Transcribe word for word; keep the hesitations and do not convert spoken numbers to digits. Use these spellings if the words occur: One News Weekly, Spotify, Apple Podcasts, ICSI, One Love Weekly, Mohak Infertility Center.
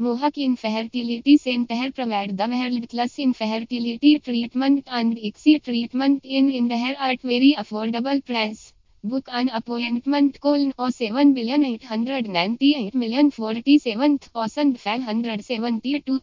Mohak Infertility Center provides the world-class infertility treatment and I C S I treatment in India at very affordable price. Book an appointment, call zero seven eight nine eight four seven five seven two.